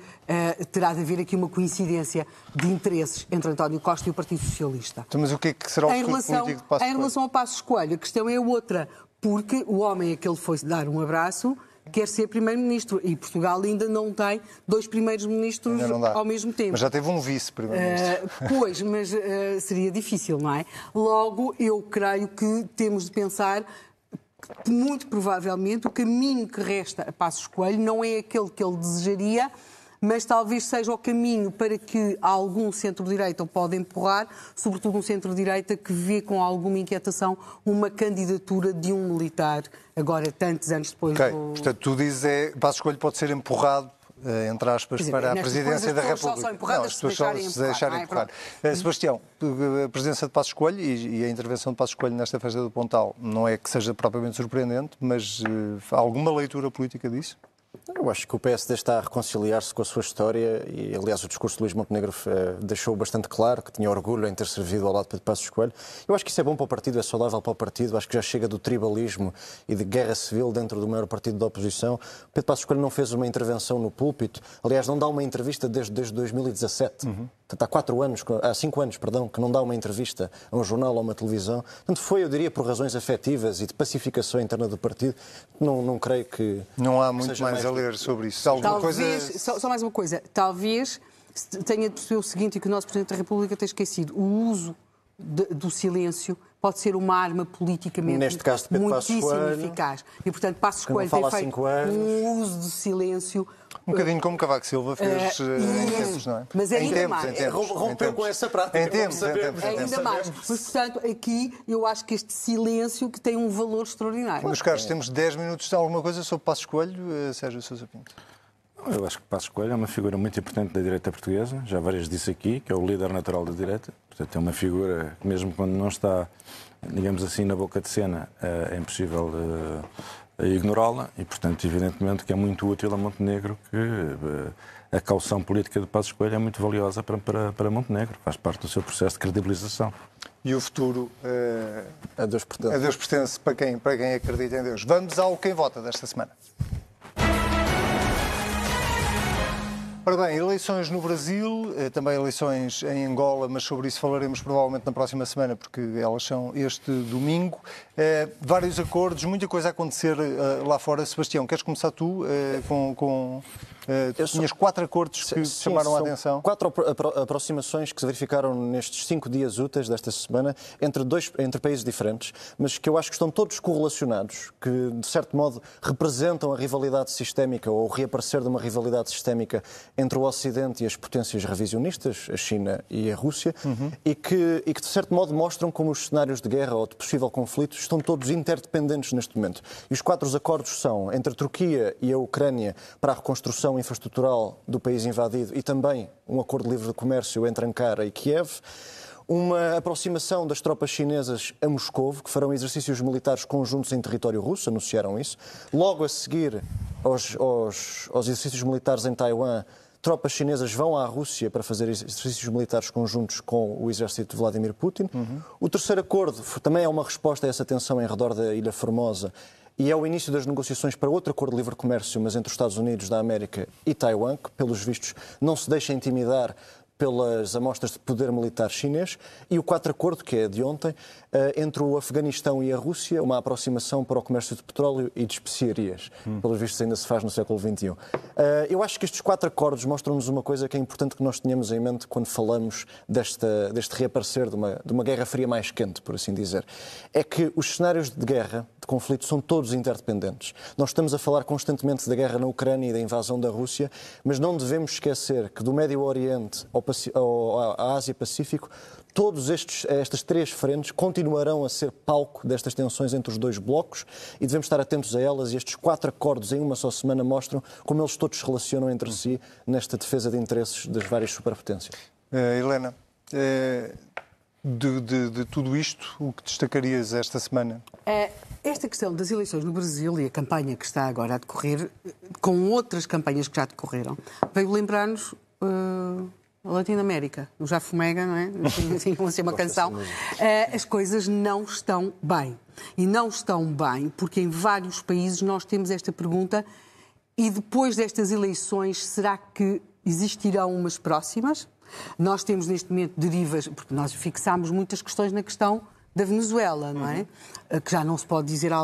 uh, terá de haver aqui uma coincidência de interesses entre António Costa e o Partido Socialista. Então, mas o que é que será o futuro político de Passos Coelho? Em relação ao Passos Coelho, a questão é outra, porque o homem a que ele foi dar um abraço... quer ser primeiro-ministro. E Portugal ainda não tem dois primeiros-ministros ao mesmo tempo. Mas já teve um vice-primeiro-ministro. Uh, pois, mas uh, seria difícil, não é? Logo, eu creio que temos de pensar que, muito provavelmente, o caminho que resta a Passos Coelho não é aquele que ele desejaria, mas talvez seja o caminho para que algum centro-direita o pode empurrar, sobretudo um centro-direita que vê com alguma inquietação uma candidatura de um militar, agora tantos anos depois okay. do... Portanto, tu dizes é, Passos Coelho pode ser empurrado, entre aspas, dizer, para a presidência da República. Só não, as pessoas só se deixarem empurrar. É, Sebastião, a presença de Passos Coelho e, e a intervenção de Passos Coelho nesta festa do Pontal não é que seja propriamente surpreendente, mas há alguma leitura política disso? Eu acho que o P S D está a reconciliar-se com a sua história e, aliás, o discurso de Luís Montenegro eh, deixou bastante claro que tinha orgulho em ter servido ao lado de Passos Coelho. Eu acho que isso é bom para o partido, é saudável para o partido, acho que já chega do tribalismo e de guerra civil dentro do maior partido da oposição. O Pedro Passos Coelho não fez uma intervenção no púlpito, aliás, não dá uma entrevista desde, desde dois mil e dezassete. Uhum. Portanto, há quatro anos, há cinco anos, perdão, que não dá uma entrevista a um jornal ou a uma televisão. Portanto, foi, eu diria, por razões afetivas e de pacificação interna do partido. Não, não creio que... Não há muito mais a ler sobre isso. Alguma Talvez, coisa... só, só mais uma coisa. Talvez tenha de perceber o seguinte, e que o nosso Presidente da República tem esquecido. O uso de, do silêncio pode ser uma arma politicamente Neste caso de Pedro muitíssimo Coelho, eficaz. E, portanto, Passos Coelho tem feito um uso do silêncio... Um bocadinho como Cavaco Silva fez uh, em tempos, não é? Mas ainda tempos, mais. Tempos, rompeu com essa prática. Em tempos, em tempos. Ainda mais. Mas, portanto, aqui eu acho que este silêncio que tem um valor extraordinário. Meus caros, temos dez minutos. Tem alguma coisa sobre Passos Coelho, Sérgio Sousa Pinto? Eu acho que Passos Coelho é uma figura muito importante da direita portuguesa. Já várias disse aqui, que é o líder natural da direita. Portanto, é uma figura que mesmo quando não está, digamos assim, na boca de cena, é impossível... de... ignorá-la e, portanto, evidentemente que é muito útil a Montenegro, que a caução política de Passos Coelho é muito valiosa para, para, para Montenegro, faz parte do seu processo de credibilização. E o futuro eh... a Deus pertence, a Deus pertence para, quem, para quem acredita em Deus. Vamos ao Quem Vota desta semana. Ora bem, eleições no Brasil, também eleições em Angola, mas sobre isso falaremos provavelmente na próxima semana, porque elas são este domingo. Eh, vários acordos, muita coisa a acontecer eh, lá fora. Sebastião, queres começar tu eh, com, com, Uh, tu tinhas só... quatro acordos que sim, chamaram a atenção. Quatro apro aproximações que se verificaram nestes cinco dias úteis desta semana entre, dois, entre países diferentes, mas que eu acho que estão todos correlacionados, que de certo modo representam a rivalidade sistémica ou o reaparecer de uma rivalidade sistémica entre o Ocidente e as potências revisionistas, a China e a Rússia, uhum. e, que, e que de certo modo mostram como os cenários de guerra ou de possível conflito estão todos interdependentes neste momento. E os quatro acordos são entre a Turquia e a Ucrânia para a reconstrução infraestrutural do país invadido e também um acordo livre de comércio entre Ankara e Kiev, uma aproximação das tropas chinesas a Moscovo, que farão exercícios militares conjuntos em território russo, anunciaram isso. Logo a seguir aos, aos, aos exercícios militares em Taiwan, tropas chinesas vão à Rússia para fazer exercícios militares conjuntos com o exército de Vladimir Putin. Uhum. O terceiro acordo também é uma resposta a essa tensão em redor da Ilha Formosa, e é o início das negociações para outro acordo de livre comércio, mas entre os Estados Unidos da América e Taiwan, que, pelos vistos, não se deixa intimidar pelas amostras de poder militar chinês. E o quarto acordo, que é de ontem, entre o Afeganistão e a Rússia, uma aproximação para o comércio de petróleo e de especiarias. Hum. Pelos vistos, ainda se faz no século vinte e um. Eu acho que estes quatro acordos mostram-nos uma coisa que é importante que nós tenhamos em mente quando falamos desta, deste reaparecer de uma, de uma guerra fria mais quente, por assim dizer. É que os cenários de guerra, de conflito, são todos interdependentes. Nós estamos a falar constantemente da guerra na Ucrânia e da invasão da Rússia, mas não devemos esquecer que do Médio Oriente ao a Ásia-Pacífico, todas estas três frentes continuarão a ser palco destas tensões entre os dois blocos e devemos estar atentos a elas, e estes quatro acordos em uma só semana mostram como eles todos se relacionam entre si nesta defesa de interesses das várias superpotências. Uh, Helena, uh, de, de, de tudo isto, o que destacarias esta semana? Uh, esta questão das eleições no Brasil e a campanha que está agora a decorrer, com outras campanhas que já decorreram, veio lembrar-nos... Uh... A Latinoamérica, o Já Fomega, não é? Assim como assim uma canção. As coisas não estão bem. E não estão bem porque em vários países nós temos esta pergunta: e depois destas eleições, será que existirão umas próximas? Nós temos neste momento derivas, porque nós fixámos muitas questões na questão da Venezuela, não é? Uhum. Que já não se pode dizer há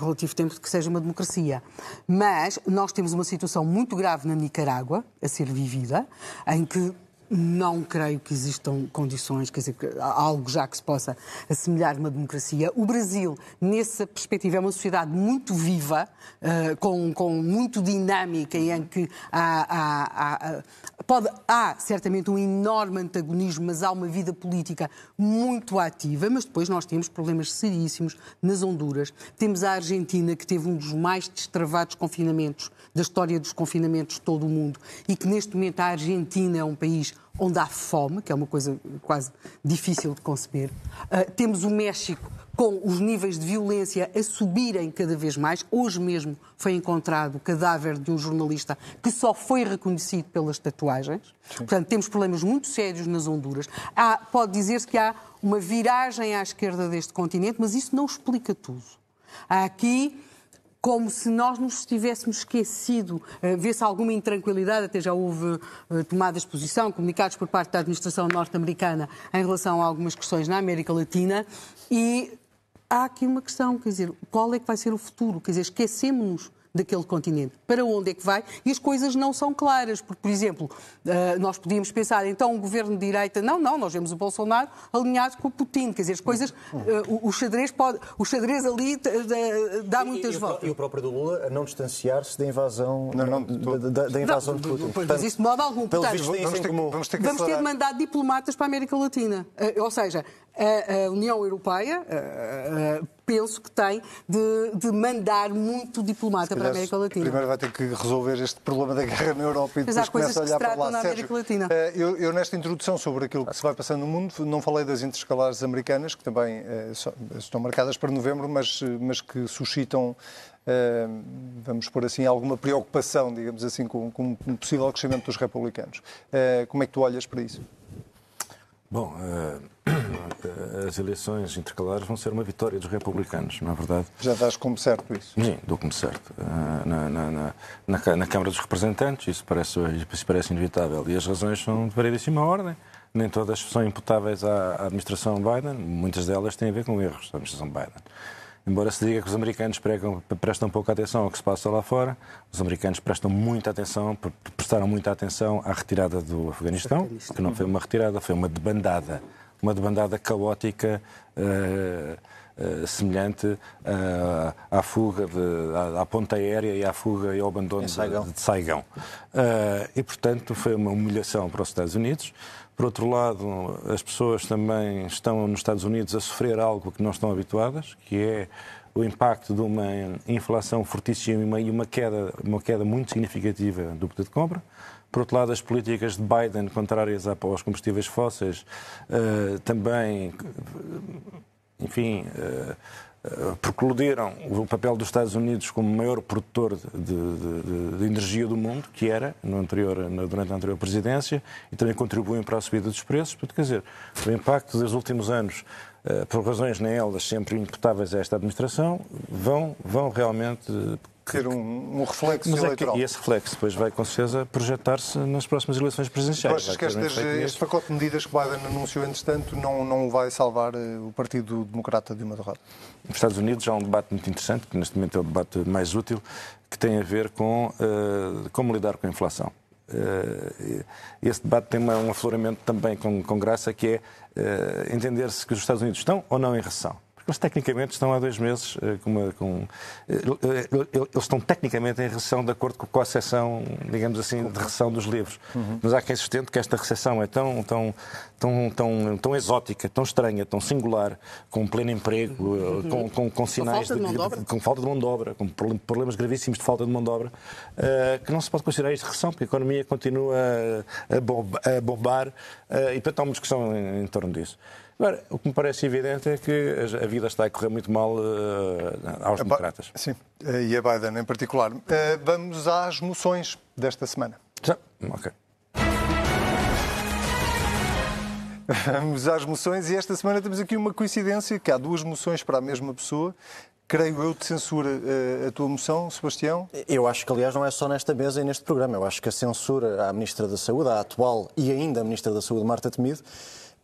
relativo tempo de que seja uma democracia. Mas nós temos uma situação muito grave na Nicarágua a ser vivida, em que não creio que existam condições, quer dizer, algo já que se possa assemelhar uma democracia. O Brasil, nessa perspectiva, é uma sociedade muito viva, uh, com, com muito dinâmica, e em que há, há, há, pode, há certamente um enorme antagonismo, mas há uma vida política muito ativa. Mas depois nós temos problemas seríssimos nas Honduras. Temos a Argentina, que teve um dos mais destravados confinamentos da história dos confinamentos de todo o mundo, e que neste momento a Argentina é um país onde há fome, que é uma coisa quase difícil de conceber. Uh, temos o México com os níveis de violência a subirem cada vez mais. Hoje mesmo foi encontrado o cadáver de um jornalista que só foi reconhecido pelas tatuagens. Sim. Portanto, temos problemas muito sérios nas Honduras. Há, pode dizer-se que há uma viragem à esquerda deste continente, mas isso não explica tudo. Há aqui... como se nós nos tivéssemos esquecido, vê-se alguma intranquilidade, até já houve tomadas de posição, comunicados por parte da administração norte-americana em relação a algumas questões na América Latina, e há aqui uma questão, quer dizer, qual é que vai ser o futuro? Quer dizer, esquecemos-nos daquele continente, para onde é que vai? E as coisas não são claras, porque, por exemplo, nós podíamos pensar, então um governo de direita, não, não, nós vemos o Bolsonaro alinhado com o Putin, quer dizer, as coisas, o xadrez, pode, o xadrez ali dá muitas voltas. E o próprio do Lula a não distanciar-se da invasão de Putin. Mas isso de modo algum. Vamos ter de mandar diplomatas para a América Latina, ou seja, a União Europeia... penso que tem de, de mandar muito diplomata para a América Latina. Primeiro vai ter que resolver este problema da guerra na Europa e depois começa a olhar para lá. Sérgio, eu, eu nesta introdução sobre aquilo que se vai passando no mundo, não falei das interescalares americanas, que também eh, só, estão marcadas para novembro, mas, mas que suscitam, eh, vamos pôr assim, alguma preocupação, digamos assim, com, com um possível crescimento dos republicanos. Eh, como é que tu olhas para isso? Bom, uh, as eleições intercalares vão ser uma vitória dos republicanos, não é verdade? Já dás como certo isso? Sim, dou como certo. Uh, na, na, na, na, na Câmara dos Representantes, isso parece, isso parece inevitável. E as razões são de variedíssima ordem. Nem todas são imputáveis à, à administração Biden. Muitas delas têm a ver com erros da administração Biden. Embora se diga que os americanos pregam, prestam pouca atenção ao que se passa lá fora, os americanos prestam muita atenção, prestaram muita atenção à retirada do Afeganistão, Afeganistão. que não foi uma retirada, foi uma debandada, uma debandada caótica, uh, uh, semelhante uh, à fuga, de, à, à ponta aérea e à fuga e ao abandono de Saigão. De, de Saigão. Uh, e, portanto, foi uma humilhação para os Estados Unidos. Por outro lado, as pessoas também estão nos Estados Unidos a sofrer algo que não estão habituadas, que é o impacto de uma inflação fortíssima e uma queda, uma queda muito significativa do poder de compra. Por outro lado, as políticas de Biden, contrárias aos combustíveis fósseis, também, enfim, precludiram o papel dos Estados Unidos como maior produtor de, de, de energia do mundo, que era no anterior, durante a anterior presidência, e também contribuem para a subida dos preços. Portanto, quer dizer, o impacto dos últimos anos, por razões nem elas sempre imputáveis a esta administração, vão, vão realmente ter um, um reflexo mas eleitoral. É que, e esse reflexo depois vai, com certeza, projetar-se nas próximas eleições presidenciais. Mas que este, este pacote de medidas que Biden anunciou, entretanto, não, não vai salvar o Partido Democrata de uma derrota? Nos Estados Unidos há um debate muito interessante, que neste momento é o debate mais útil, que tem a ver com uh, como lidar com a inflação. Uh, esse debate tem uma, um afloramento também com, com graça, que é uh, entender-se que os Estados Unidos estão ou não em recessão. Eles tecnicamente estão há dois meses com, uma, com... Eles estão tecnicamente em recessão de acordo com a acessão, digamos assim, de recessão dos livros. Uhum. Mas há quem sustente que esta recessão é tão, tão, tão, tão, tão exótica, tão estranha, tão singular, com pleno emprego, com, com, com sinais... Com falta de, de mão de obra. Com falta de mão de obra, com problemas gravíssimos de falta de mão de obra, uh, que não se pode considerar isto recessão, porque a economia continua a, bob, a bombar uh, e, portanto, há uma discussão em, em torno disso. Agora, o que me parece evidente é que a vida está a correr muito mal uh, aos democratas. Sim, e a Biden em particular. Uh, vamos às moções desta semana. Já, ok. Vamos às moções e esta semana temos aqui uma coincidência, que há duas moções para a mesma pessoa. Creio eu, de censura a tua moção, Sebastião? Eu acho que, aliás, não é só nesta mesa e neste programa. Eu acho que a censura à Ministra da Saúde, à atual e ainda à Ministra da Saúde, Marta Temido,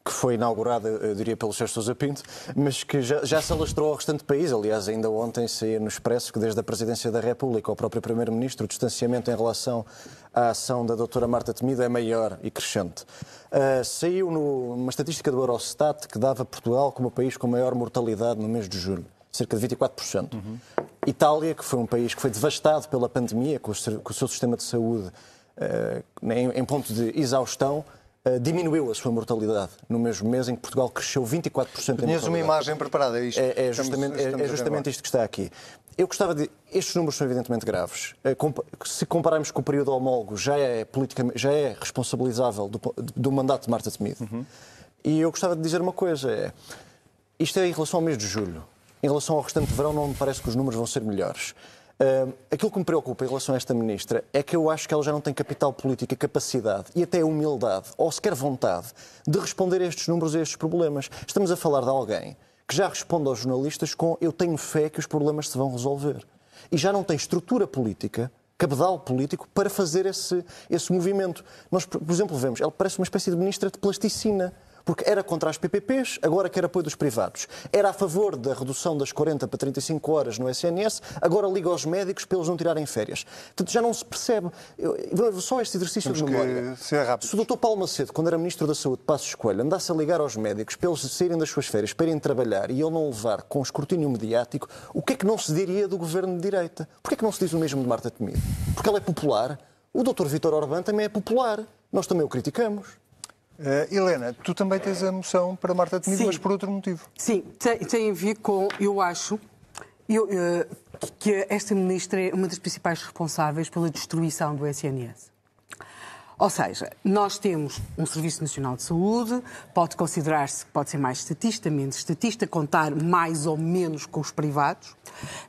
que foi inaugurada, eu diria, pelo Sérgio Sousa Pinto, mas que já, já se alastrou ao restante país. Aliás, ainda ontem saía no Expresso que desde a Presidência da República ao próprio Primeiro-Ministro o distanciamento em relação à ação da doutora Marta Temido é maior e crescente. Uh, saiu no, numa estatística do Eurostat que dava Portugal como o país com maior mortalidade no mês de julho, cerca de vinte e quatro por cento. Uhum. Itália, que foi um país que foi devastado pela pandemia, com o, com o seu sistema de saúde uh, em, em ponto de exaustão, Uh, diminuiu a sua mortalidade no mesmo mês em que Portugal cresceu vinte e quatro por cento. Tinhas uma imagem preparada, é isto? É, é justamente, estamos, estamos é justamente isto que está aqui. Eu gostava de... Estes números são evidentemente graves. Uh, comp... Se compararmos com o período homólogo, já é, politicamente... já é responsabilizável do... do mandato de Marta Temido. Uhum. E eu gostava de dizer uma coisa. É... Isto é em relação ao mês de julho. Em relação ao restante de verão, não me parece que os números vão ser melhores. Uh, aquilo que me preocupa em relação a esta ministra é que eu acho que ela já não tem capital político, capacidade e até humildade, ou sequer vontade, de responder a estes números e a estes problemas. Estamos a falar de alguém que já responde aos jornalistas com eu tenho fé que os problemas se vão resolver. E já não tem estrutura política, cabedal político, para fazer esse, esse movimento. Nós, por exemplo, vemos, ela parece uma espécie de ministra de plasticina. Porque era contra as P P Ps, agora quer apoio dos privados. Era a favor da redução das quarenta para trinta e cinco horas no S N S, agora liga aos médicos para eles não tirarem férias. Portanto, já não se percebe. Eu, só este exercício Temos de memória. Se o doutor Paulo Macedo, quando era Ministro da Saúde, Passos Coelho, andasse a ligar aos médicos para eles saírem das suas férias, para irem trabalhar e ele não levar com escrutínio mediático, o que é que não se diria do governo de direita? Porquê é que não se diz o mesmo de Marta Temido? Porque ela é popular. O doutor Vítor Orbán também é popular. Nós também o criticamos. Uh, Helena, tu também tens a moção para Marta Temido, sim, mas por outro motivo. Sim, tem, tem a ver com, eu acho, eu, uh, que esta ministra é uma das principais responsáveis pela destruição do S N S. Ou seja, nós temos um Serviço Nacional de Saúde, pode considerar-se que pode ser mais estatistamente estatista, contar mais ou menos com os privados.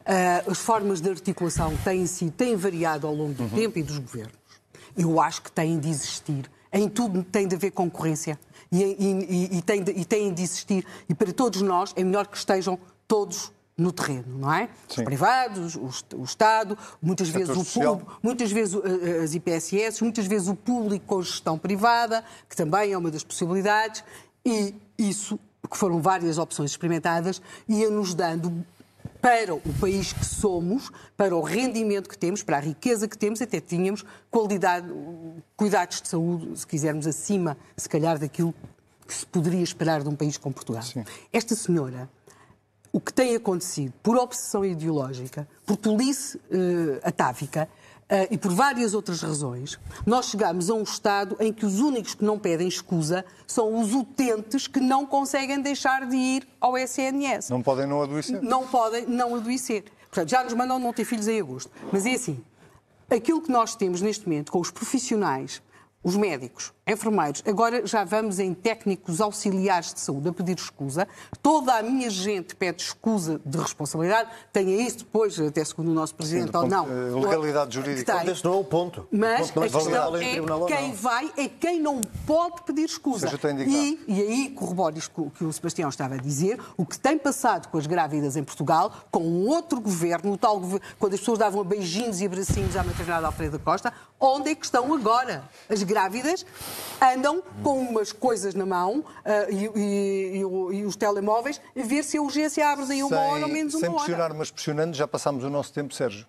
Uh, as formas de articulação têm, si, têm variado ao longo do uhum. tempo e dos governos. Eu acho que têm de existir. Em tudo tem de haver concorrência e, e, e, tem de, e tem de existir. E para todos nós é melhor que estejam todos no terreno, não é? Sim. Os privados, o, o Estado, muitas vezes o público, muitas vezes as I P S S, muitas vezes o público com gestão privada, que também é uma das possibilidades, e isso, que foram várias opções experimentadas, ia-nos dando para o país que somos, para o rendimento que temos, para a riqueza que temos, até tínhamos qualidade, cuidados de saúde, se quisermos, acima, se calhar, daquilo que se poderia esperar de um país como Portugal. Sim. Esta senhora, o que tem acontecido por obsessão ideológica, por tolice uh, atávica, Uh, e por várias outras razões, nós chegámos a um estado em que os únicos que não pedem escusa são os utentes que não conseguem deixar de ir ao S N S. Não podem não adoecer. Não podem não adoecer. Portanto, já nos mandam não ter filhos em agosto. Mas é assim, aquilo que nós temos neste momento com os profissionais, os médicos, enfermeiros, agora já vamos em técnicos auxiliares de saúde a pedir escusa. Toda a minha gente pede escusa de responsabilidade. Tenha isso depois, até segundo o nosso Presidente, sim, ou não. Legalidade jurídica. Portanto, este não é o ponto. Mas o ponto a questão é tribunal, quem vai é quem não pode pedir escusa. E, e aí corroboro isto que o Sebastião estava a dizer, o que tem passado com as grávidas em Portugal, com um outro governo, o tal governo, quando as pessoas davam beijinhos e abracinhos à maternidade Alfredo da Costa, onde é que estão agora as grávidas? Andam com umas coisas na mão uh, e, e, e, e os telemóveis a ver se a urgência abre em uma sem, hora ou menos uma sem hora. Sem pressionar, mas pressionando, já passámos o nosso tempo, Sérgio.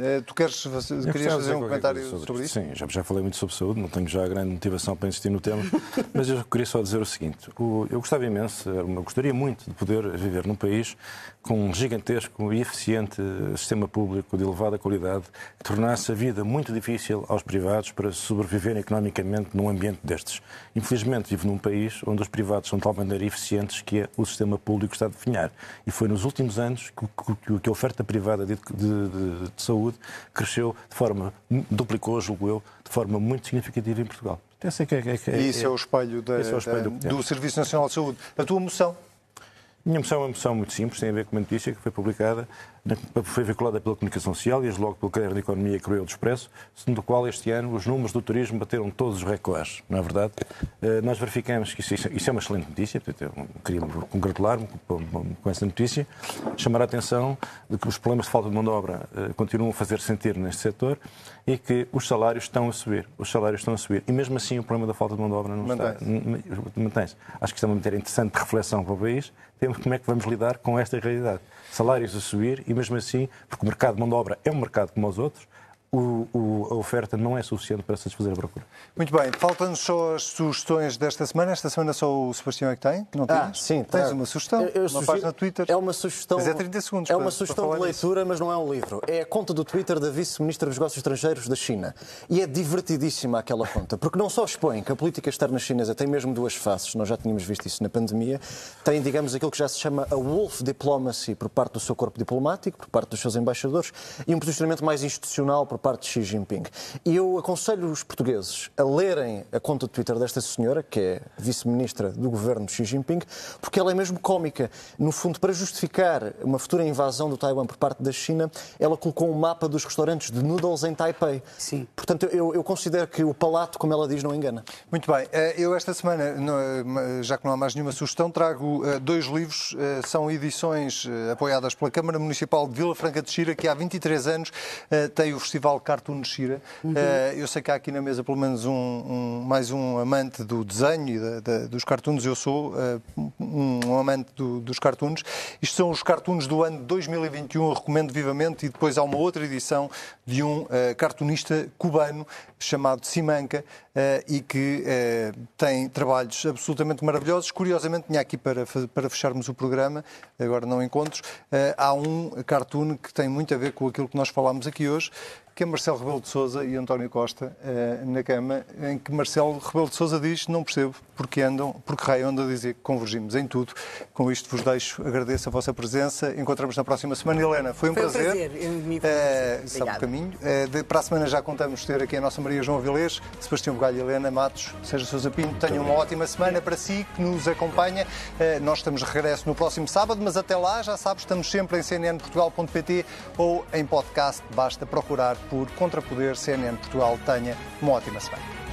Uh, tu queres fazer, querias fazer um comentário sobre, sobre isso? Sim, já, já falei muito sobre saúde, não tenho já grande motivação para insistir no tema, mas eu queria só dizer o seguinte, o, eu gostava imenso, eu gostaria muito de poder viver num país com um gigantesco e eficiente sistema público de elevada qualidade que tornasse a vida muito difícil aos privados para sobreviverem economicamente num ambiente destes. Infelizmente vivo num país onde os privados são de tal maneira eficientes que é o sistema público que está a definhar. E foi nos últimos anos que, que a oferta privada de, de, de, de saúde cresceu de forma, duplicou, julgo eu, de forma muito significativa em Portugal. E isso é o espelho, da, é o espelho da, do Serviço Nacional de Saúde. A tua moção? Minha moção é uma moção muito simples, tem a ver com uma notícia que foi publicada, foi veiculada pela Comunicação Social e hoje logo pelo caderno de Economia que veio do Expresso, segundo o qual este ano os números do turismo bateram todos os recordes, não é verdade? Nós verificamos que isso, isso é uma excelente notícia, portanto, eu queria congratular-me com essa notícia, chamar a atenção de que os problemas de falta de mão de obra continuam a fazer sentir neste setor e que os salários estão a subir, os salários estão a subir e mesmo assim o problema da falta de mão de obra não está, mantém-se. Acho que isto é uma matéria interessante de reflexão para o país. Temos como é que vamos lidar com esta realidade. Salários a subir e mesmo assim, porque o mercado de mão de obra é um mercado como os outros, o, o, a oferta não é suficiente para satisfazer a procura. Muito bem, faltam-nos só as sugestões desta semana. Esta semana só o Sebastião é que tem, não tens? Ah, sim, tens tá. uma sugestão, eu, eu uma sugiro, página no Twitter. É uma sugestão, mas é trinta segundos é uma para, sugestão para de leitura, disso. Mas não é um livro. É a conta do Twitter da Vice-Ministra dos Negócios Estrangeiros da China. E é divertidíssima aquela conta, porque não só expõe que a política externa chinesa tem mesmo duas faces, nós já tínhamos visto isso na pandemia, tem, digamos, aquilo que já se chama a wolf diplomacy por parte do seu corpo diplomático, por parte dos seus embaixadores, e um posicionamento mais institucional por parte de Xi Jinping. E eu aconselho os portugueses a lerem a conta do Twitter desta senhora, que é vice-ministra do governo de Xi Jinping, porque ela é mesmo cómica. No fundo, para justificar uma futura invasão do Taiwan por parte da China, ela colocou um mapa dos restaurantes de noodles em Taipei. Sim. Portanto, eu, eu considero que o palato, como ela diz, não engana. Muito bem. Eu esta semana, já que não há mais nenhuma sugestão, trago dois livros. São edições apoiadas pela Câmara Municipal de Vila Franca de Xira, que há vinte e três anos tem o festival Cartoon de Xira. Uhum. Uh, eu sei que há aqui na mesa pelo menos um, um, mais um amante do desenho e da, da, dos cartoons. Eu sou uh, um, um amante do, dos cartoons. Isto são os cartoons do ano dois mil e vinte e um, eu recomendo vivamente. E depois há uma outra edição de um uh, cartunista cubano chamado Simanca uh, e que uh, tem trabalhos absolutamente maravilhosos. Curiosamente, tinha aqui para, para fecharmos o programa, agora não encontro, uh, há um cartoon que tem muito a ver com aquilo que nós falámos aqui hoje, que é Marcelo Rebelo de Sousa e António Costa uh, na cama, em que Marcelo Rebelo de Sousa diz, não percebo porque andam, porque raio andam a dizer que convergimos em tudo. Com isto vos deixo, agradeço a vossa presença, encontramos na próxima semana. Helena, foi um foi prazer. Foi um prazer, eu me uh, sabe o caminho. Uh, de, para a semana já contamos ter aqui a nossa Maria João Avillez, Sebastião Bugalho e Helena Matos, Sérgio Sousa Pinto. Tenham uma ótima semana para si, que nos acompanha. Uh, nós estamos de regresso no próximo sábado, mas até lá, já sabes, estamos sempre em c n n portugal ponto p t ou em podcast, basta procurar por Contrapoder C N N Portugal. Tenha uma ótima semana.